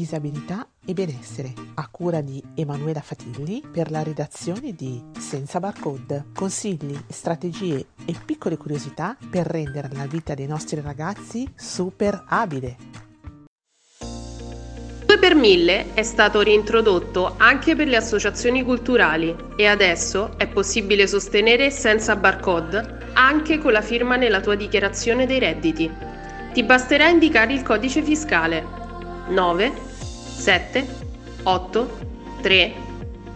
disabilità e benessere, a cura di Emanuela Fatilli, per la redazione di Senza Barcode. Consigli, strategie e piccole curiosità per rendere la vita dei nostri ragazzi super abile. 2x1000 è stato reintrodotto anche per le associazioni culturali e adesso è possibile sostenere Senza Barcode anche con la firma nella tua dichiarazione dei redditi. Ti basterà indicare il codice fiscale 9 7 8 3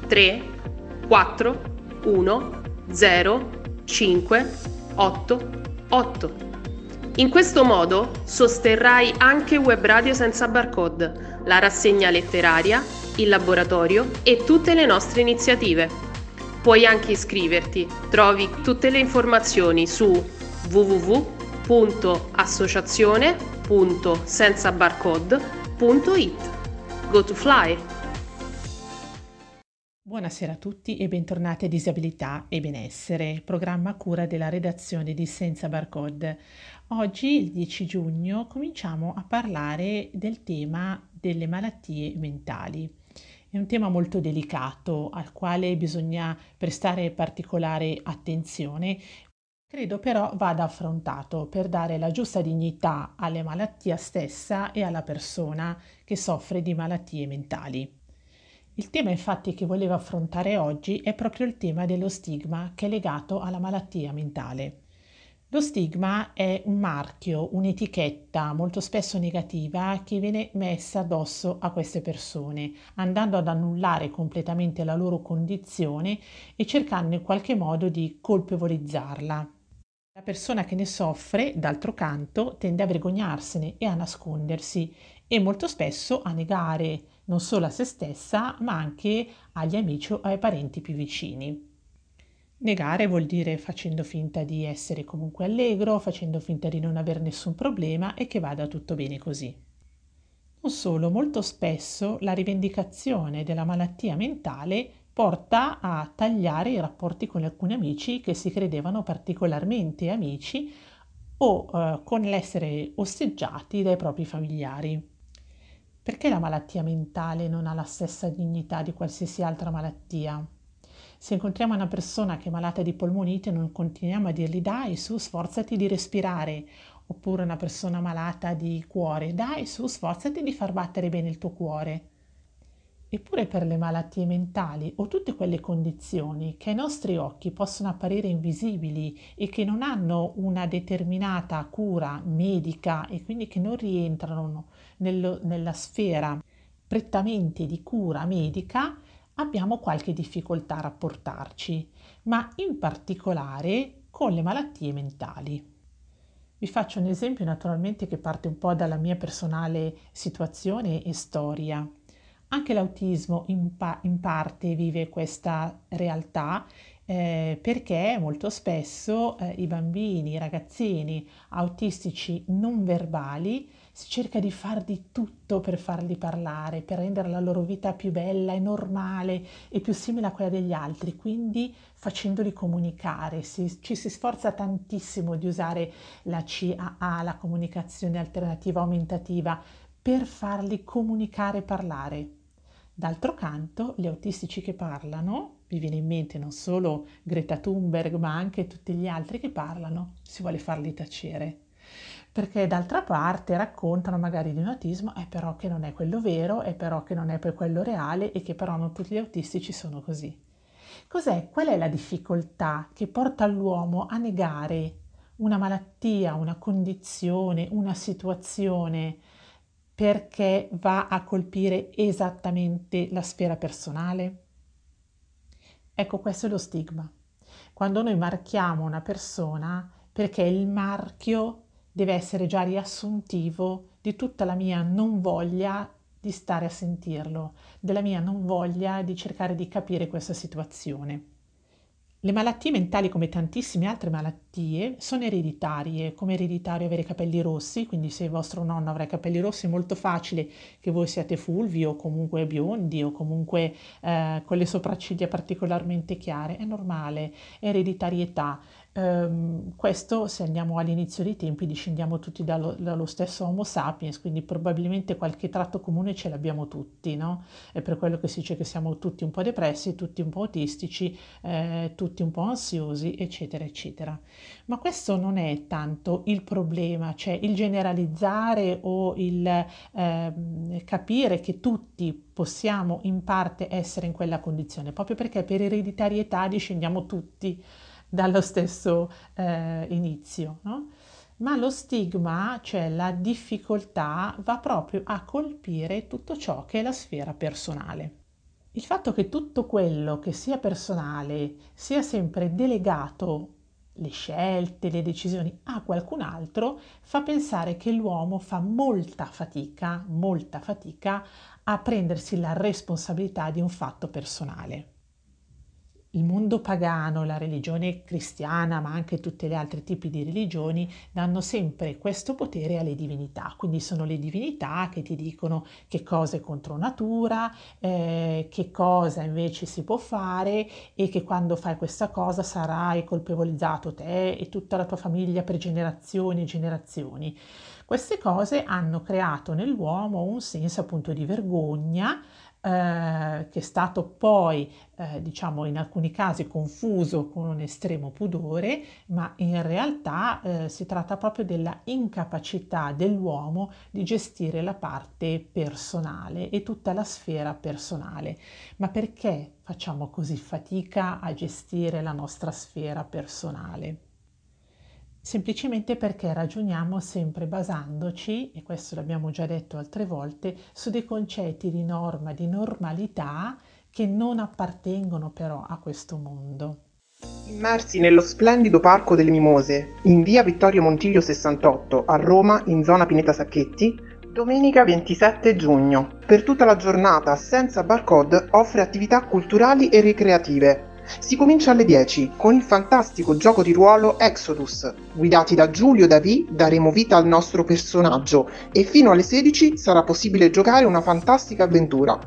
3 4 1 0 5 8 8. In questo modo sosterrai anche Web Radio Senza Barcode, la rassegna letteraria, il laboratorio e tutte le nostre iniziative. Puoi anche iscriverti, trovi tutte le informazioni su www.associazione.senzabarcode.it. Go to fly! Buonasera a tutti e bentornati a Disabilità e Benessere, programma a cura della redazione di Senza Barcode. Oggi, il 10 giugno, cominciamo a parlare del tema delle malattie mentali. È un tema molto delicato al quale bisogna prestare particolare attenzione. Credo però vada affrontato per dare la giusta dignità alla malattia stessa e alla persona che soffre di malattie mentali. Il tema infatti che volevo affrontare oggi è proprio il tema dello stigma che è legato alla malattia mentale. Lo stigma è un marchio, un'etichetta molto spesso negativa che viene messa addosso a queste persone, andando ad annullare completamente la loro condizione e cercando in qualche modo di colpevolizzarla. La persona che ne soffre, d'altro canto, tende a vergognarsene e a nascondersi e molto spesso a negare non solo a se stessa, ma anche agli amici o ai parenti più vicini. Negare vuol dire facendo finta di essere comunque allegro, facendo finta di non aver nessun problema e che vada tutto bene così. Non solo, molto spesso la rivendicazione della malattia mentale porta a tagliare i rapporti con alcuni amici che si credevano particolarmente amici o con l'essere osteggiati dai propri familiari. Perché la malattia mentale non ha la stessa dignità di qualsiasi altra malattia? Se incontriamo una persona che è malata di polmonite non continuiamo a dirgli dai su sforzati di respirare, oppure una persona malata di cuore, dai su sforzati di far battere bene il tuo cuore. Eppure per le malattie mentali o tutte quelle condizioni che ai nostri occhi possono apparire invisibili e che non hanno una determinata cura medica e quindi che non rientrano nella sfera prettamente di cura medica, abbiamo qualche difficoltà a rapportarci, ma in particolare con le malattie mentali. Vi faccio un esempio naturalmente che parte un po' dalla mia personale situazione e storia. Anche l'autismo in parte vive questa realtà perché molto spesso i bambini, i ragazzini autistici non verbali si cerca di far di tutto per farli parlare, per rendere la loro vita più bella e normale e più simile a quella degli altri, quindi facendoli comunicare. Ci si sforza tantissimo di usare la CAA, la comunicazione alternativa aumentativa, per farli comunicare e parlare. D'altro canto, gli autistici che parlano, vi viene in mente non solo Greta Thunberg, ma anche tutti gli altri che parlano, si vuole farli tacere. Perché d'altra parte raccontano magari di un autismo, però che non è quello vero, è però che non è poi quello reale e che però non tutti gli autistici sono così. Cos'è? Qual è la difficoltà che porta l'uomo a negare una malattia, una condizione, una situazione? Perché va a colpire esattamente la sfera personale? Ecco, questo è lo stigma. Quando noi marchiamo una persona, perché il marchio deve essere già riassuntivo di tutta la mia non voglia di stare a sentirlo, della mia non voglia di cercare di capire questa situazione. Le malattie mentali, come tantissime altre malattie, sono ereditarie, come ereditario avere i capelli rossi, quindi se il vostro nonno avrà i capelli rossi è molto facile che voi siate fulvi o comunque biondi o comunque con le sopracciglia particolarmente chiare, è normale, è ereditarietà. Questo, se andiamo all'inizio dei tempi, discendiamo tutti dallo stesso Homo sapiens, quindi probabilmente qualche tratto comune ce l'abbiamo tutti, no? È per quello che si dice che siamo tutti un po' depressi, tutti un po' autistici, tutti un po' ansiosi, eccetera, eccetera. Ma questo non è tanto il problema, cioè il generalizzare o il capire che tutti possiamo in parte essere in quella condizione, proprio perché per ereditarietà discendiamo tutti dallo stesso inizio, no? Ma lo stigma, cioè la difficoltà, va proprio a colpire tutto ciò che è la sfera personale. Il fatto che tutto quello che sia personale sia sempre delegato, le scelte, le decisioni, a qualcun altro, fa pensare che l'uomo fa molta fatica a prendersi la responsabilità di un fatto personale. Il mondo pagano, la religione cristiana, ma anche tutti gli altri tipi di religioni danno sempre questo potere alle divinità, quindi sono le divinità che ti dicono che cosa è contro natura, che cosa invece si può fare e che quando fai questa cosa sarai colpevolizzato te e tutta la tua famiglia per generazioni e generazioni. Queste cose hanno creato nell'uomo un senso appunto di vergogna, che è stato poi, diciamo, in alcuni casi confuso con un estremo pudore, ma in realtà si tratta proprio della incapacità dell'uomo di gestire la parte personale e tutta la sfera personale. Ma perché facciamo così fatica a gestire la nostra sfera personale? Semplicemente perché ragioniamo sempre basandoci, e questo l'abbiamo già detto altre volte, su dei concetti di norma, di normalità che non appartengono però a questo mondo. Immersi nello splendido Parco delle Mimose, in via Vittorio Montiglio 68, a Roma, in zona Pineta Sacchetti, domenica 27 giugno. Per tutta la giornata Senza Barcode offre attività culturali e ricreative. Si comincia alle 10 con il fantastico gioco di ruolo Exodus. Guidati da Giulio Davì daremo vita al nostro personaggio e fino alle 16 sarà possibile giocare una fantastica avventura.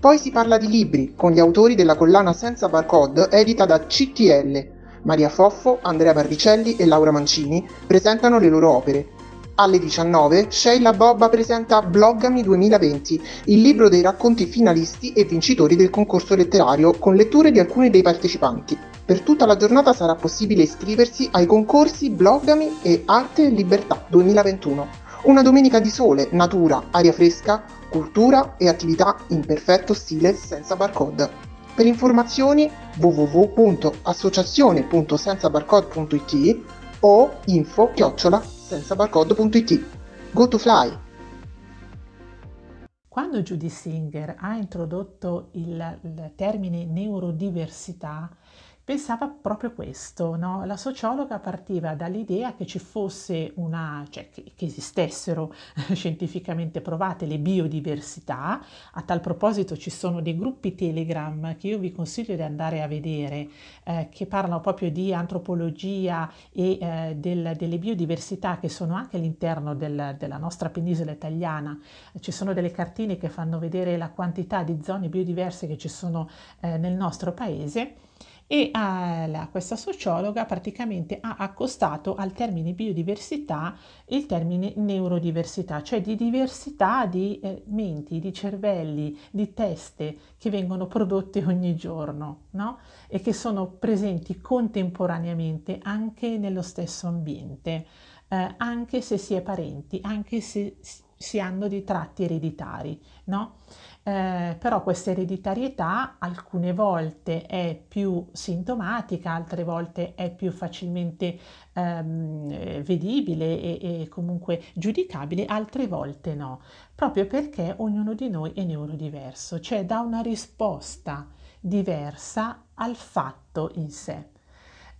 Poi si parla di libri con gli autori della collana Senza Barcode edita da CTL. Maria Fofo, Andrea Baricelli e Laura Mancini presentano le loro opere. Alle 19 Sheila Bobba presenta Bloggami 2020, il libro dei racconti finalisti e vincitori del concorso letterario con letture di alcuni dei partecipanti. Per tutta la giornata sarà possibile iscriversi ai concorsi Bloggami e Arte e Libertà 2021. Una domenica di sole, natura, aria fresca, cultura e attività in perfetto stile Senza Barcode. Per informazioni www.associazione.senzabarcode.it o info@senzabarcode.it. Go to fly! Quando Judy Singer ha introdotto il termine neurodiversità, pensava proprio questo, no? La sociologa partiva dall'idea che ci fosse che esistessero scientificamente provate le biodiversità. A tal proposito ci sono dei gruppi Telegram che io vi consiglio di andare a vedere, che parlano proprio di antropologia e delle biodiversità che sono anche all'interno della nostra penisola italiana. Ci sono delle cartine che fanno vedere la quantità di zone biodiverse che ci sono nel nostro paese. E questa sociologa praticamente ha accostato al termine biodiversità il termine neurodiversità, cioè di diversità di menti, di cervelli, di teste che vengono prodotte ogni giorno, no? E che sono presenti contemporaneamente anche nello stesso ambiente, anche se si è parenti, anche se si hanno dei tratti ereditari, no? Però questa ereditarietà alcune volte è più sintomatica, altre volte è più facilmente vedibile e comunque giudicabile, altre volte no, proprio perché ognuno di noi è neurodiverso, cioè dà una risposta diversa al fatto in sé.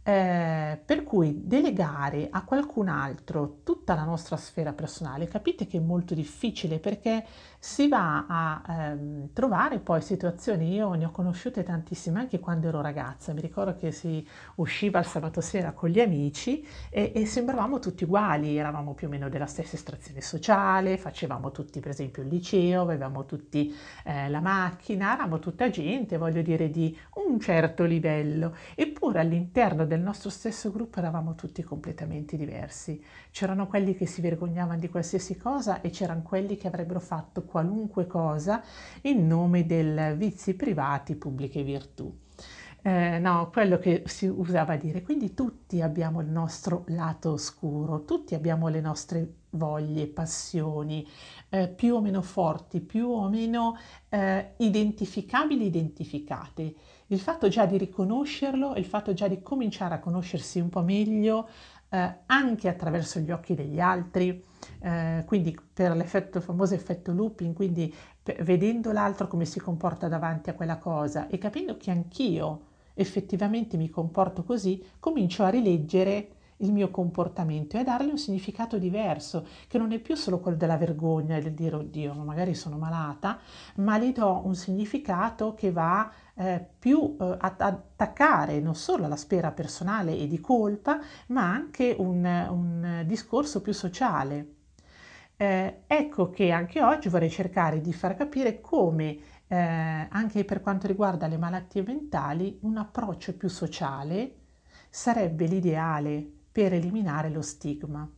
Per cui delegare a qualcun altro tutta la nostra sfera personale, capite che è molto difficile, perché si va a trovare poi situazioni, io ne ho conosciute tantissime anche quando ero ragazza, mi ricordo che si usciva il sabato sera con gli amici e sembravamo tutti uguali, eravamo più o meno della stessa estrazione sociale, facevamo tutti per esempio il liceo, avevamo tutti la macchina, eravamo tutta gente, voglio dire, di un certo livello, eppure all'interno del nostro stesso gruppo eravamo tutti completamente diversi, c'erano quelli che si vergognavano di qualsiasi cosa e c'erano quelli che avrebbero fatto qualunque cosa in nome del vizi privati, pubbliche virtù. No, quello che si usava a dire. Quindi tutti abbiamo il nostro lato oscuro, tutti abbiamo le nostre voglie, passioni, più o meno forti, più o meno identificabili, identificate. Il fatto già di riconoscerlo, il fatto già di cominciare a conoscersi un po' meglio, anche attraverso gli occhi degli altri, quindi per l'effetto, il famoso effetto looping, quindi vedendo l'altro come si comporta davanti a quella cosa e capendo che anch'io effettivamente mi comporto così, comincio a rileggere il mio comportamento e a dargli un significato diverso, che non è più solo quello della vergogna e del dire oddio, magari sono malata, ma gli do un significato che va più ad attaccare non solo la sfera personale e di colpa, ma anche un discorso più sociale. Ecco che anche oggi vorrei cercare di far capire come, anche per quanto riguarda le malattie mentali, un approccio più sociale sarebbe l'ideale per eliminare lo stigma.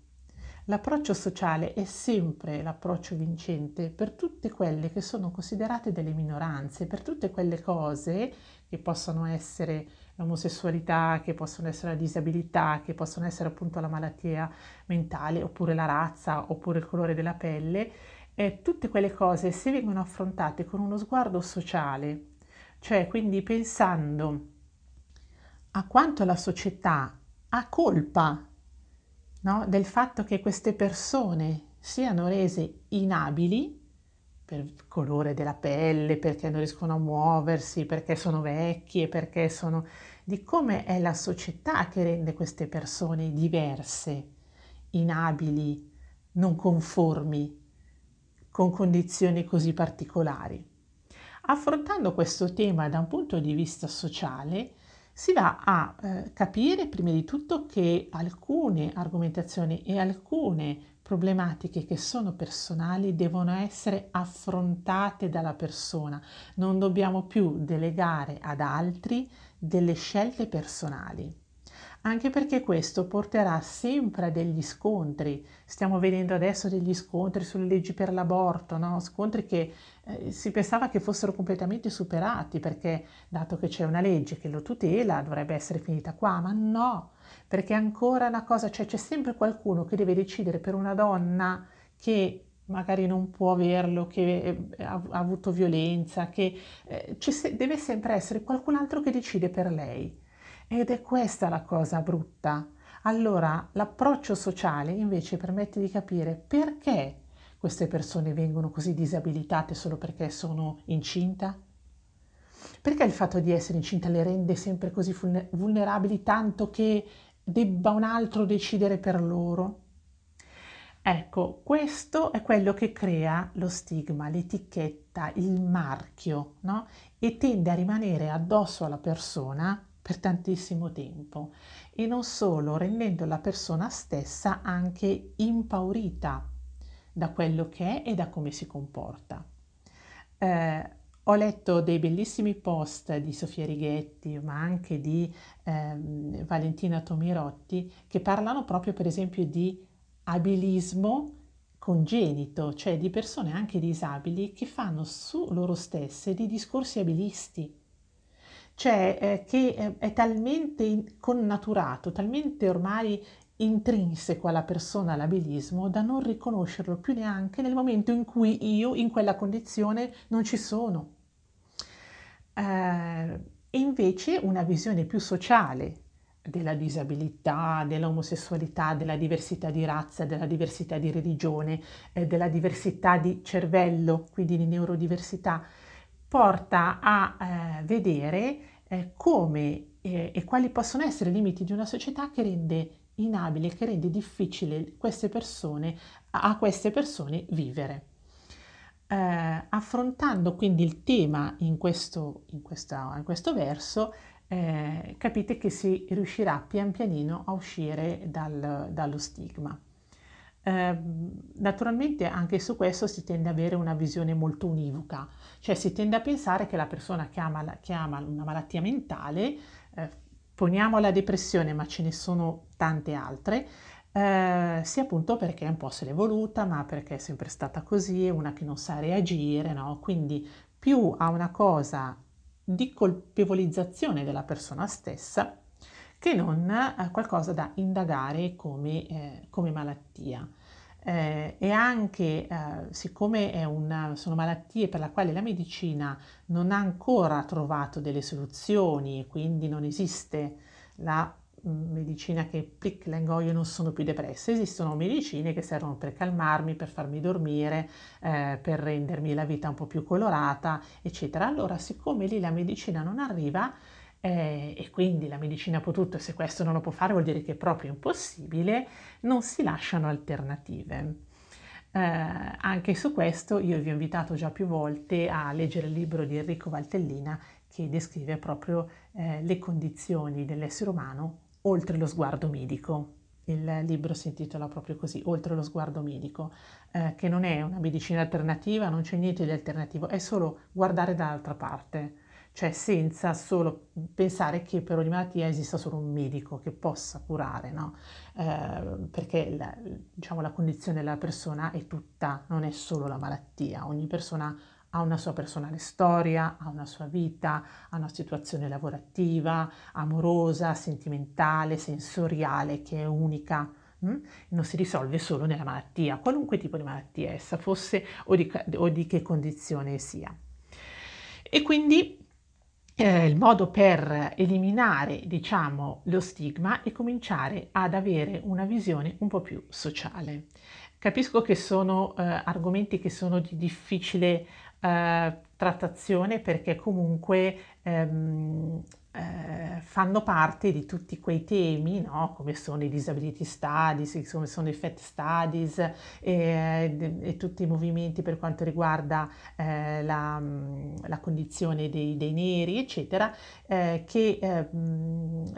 L'approccio sociale è sempre l'approccio vincente per tutte quelle che sono considerate delle minoranze, per tutte quelle cose che possono essere l'omosessualità, che possono essere la disabilità, che possono essere appunto la malattia mentale, oppure la razza, oppure il colore della pelle. Tutte quelle cose, se vengono affrontate con uno sguardo sociale, cioè quindi pensando a quanto la società ha colpa, no? Del fatto che queste persone siano rese inabili per il colore della pelle, perché non riescono a muoversi, perché sono vecchie, perché sono... di come è la società che rende queste persone diverse, inabili, non conformi, con condizioni così particolari. Affrontando questo tema da un punto di vista sociale, si va a capire prima di tutto che alcune argomentazioni e alcune problematiche che sono personali devono essere affrontate dalla persona. Non dobbiamo più delegare ad altri delle scelte personali. Anche perché questo porterà sempre a degli scontri. Stiamo vedendo adesso degli scontri sulle leggi per l'aborto, no? Scontri che si pensava che fossero completamente superati, perché dato che c'è una legge che lo tutela dovrebbe essere finita qua, ma no, perché ancora una cosa, cioè c'è sempre qualcuno che deve decidere per una donna che magari non può averlo, che ha avuto violenza, che deve sempre essere qualcun altro che decide per lei. Ed è questa la cosa brutta. Allora, l'approccio sociale invece permette di capire perché queste persone vengono così disabilitate solo perché sono incinta? Perché il fatto di essere incinta le rende sempre così vulnerabili, tanto che debba un altro decidere per loro? Ecco, questo è quello che crea lo stigma, l'etichetta, il marchio, no? E tende a rimanere addosso alla persona per tantissimo tempo, e non solo, rendendo la persona stessa anche impaurita da quello che è e da come si comporta. Ho letto dei bellissimi post di Sofia Righetti, ma anche di Valentina Tomirotti, che parlano proprio per esempio di abilismo congenito, cioè di persone anche disabili che fanno su loro stesse dei discorsi abilisti. Cioè che è talmente connaturato, talmente ormai intrinseco alla persona l'abilismo da non riconoscerlo più neanche nel momento in cui io in quella condizione non ci sono. E invece una visione più sociale della disabilità, dell'omosessualità, della diversità di razza, della diversità di religione, della diversità di cervello, quindi di neurodiversità, porta a vedere come e quali possono essere i limiti di una società che rende inabile, che rende difficile queste persone, a queste persone vivere. affrontando quindi il tema in questo verso, capite che si riuscirà pian pianino a uscire dallo stigma. Naturalmente anche su questo si tende ad avere una visione molto univoca, cioè si tende a pensare che la persona che ha una malattia mentale, poniamo la depressione ma ce ne sono tante altre, sia appunto perché un po' se l'è voluta, ma perché è sempre stata così, è una che non sa reagire, no? Quindi più a una cosa di colpevolizzazione della persona stessa che non qualcosa da indagare come malattia. E anche siccome sono malattie per le quali la medicina non ha ancora trovato delle soluzioni, quindi non esiste la medicina che plic la ingoio, non sono più depressa, esistono medicine che servono per calmarmi, per farmi dormire, per rendermi la vita un po' più colorata, eccetera. Allora, siccome lì la medicina non arriva, e quindi la medicina può tutto, e se questo non lo può fare vuol dire che è proprio impossibile, non si lasciano alternative. Anche su questo io vi ho invitato già più volte a leggere il libro di Enrico Valtellina, che descrive proprio le condizioni dell'essere umano oltre lo sguardo medico. Il libro si intitola proprio così, Oltre lo sguardo medico, che non è una medicina alternativa, non c'è niente di alternativo, è solo guardare dall'altra parte, cioè senza solo pensare che per ogni malattia esista solo un medico che possa curare, no? Perché la condizione della persona è tutta, non è solo la malattia, ogni persona ha una sua personale storia, ha una sua vita, ha una situazione lavorativa, amorosa, sentimentale, sensoriale che è unica. Non si risolve solo nella malattia, qualunque tipo di malattia essa fosse o di che condizione sia. E quindi il modo per eliminare, diciamo, lo stigma è cominciare ad avere una visione un po' più sociale. Capisco che sono argomenti che sono di difficile trattazione, perché comunque fanno parte di tutti quei temi, no? Come sono i disability studies, come sono i fat studies e tutti i movimenti per quanto riguarda la condizione dei neri, eccetera, che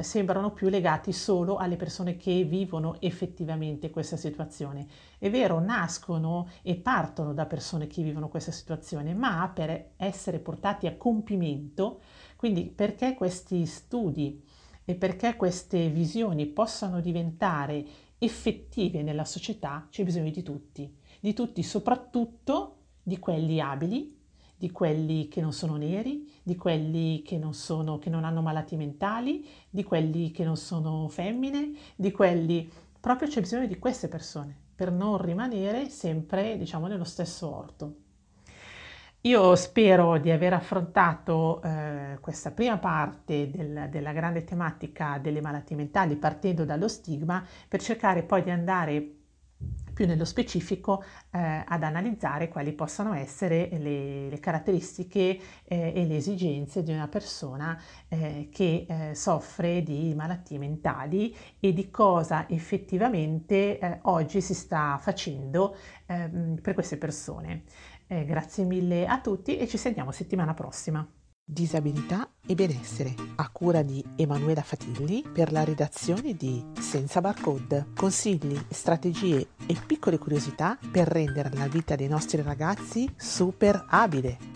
sembrano più legati solo alle persone che vivono effettivamente questa situazione. È vero, nascono e partono da persone che vivono questa situazione, ma per essere portati a compimento, quindi perché questi studi e perché queste visioni possano diventare effettive nella società, c'è bisogno di tutti, soprattutto di quelli abili, di quelli che non sono neri, di quelli che non hanno malattie mentali, di quelli che non sono femmine, di quelli... Proprio c'è bisogno di queste persone per non rimanere sempre, diciamo, nello stesso orto. Io spero di aver affrontato questa prima parte della grande tematica delle malattie mentali, partendo dallo stigma, per cercare poi di andare più nello specifico ad analizzare quali possano essere le caratteristiche e le esigenze di una persona che soffre di malattie mentali, e di cosa effettivamente oggi si sta facendo per queste persone. Grazie mille a tutti e ci sentiamo settimana prossima. Disabilità e benessere, a cura di Emanuela Fatilli, per la redazione di Senza Barcode. Consigli, strategie e piccole curiosità per rendere la vita dei nostri ragazzi super abile.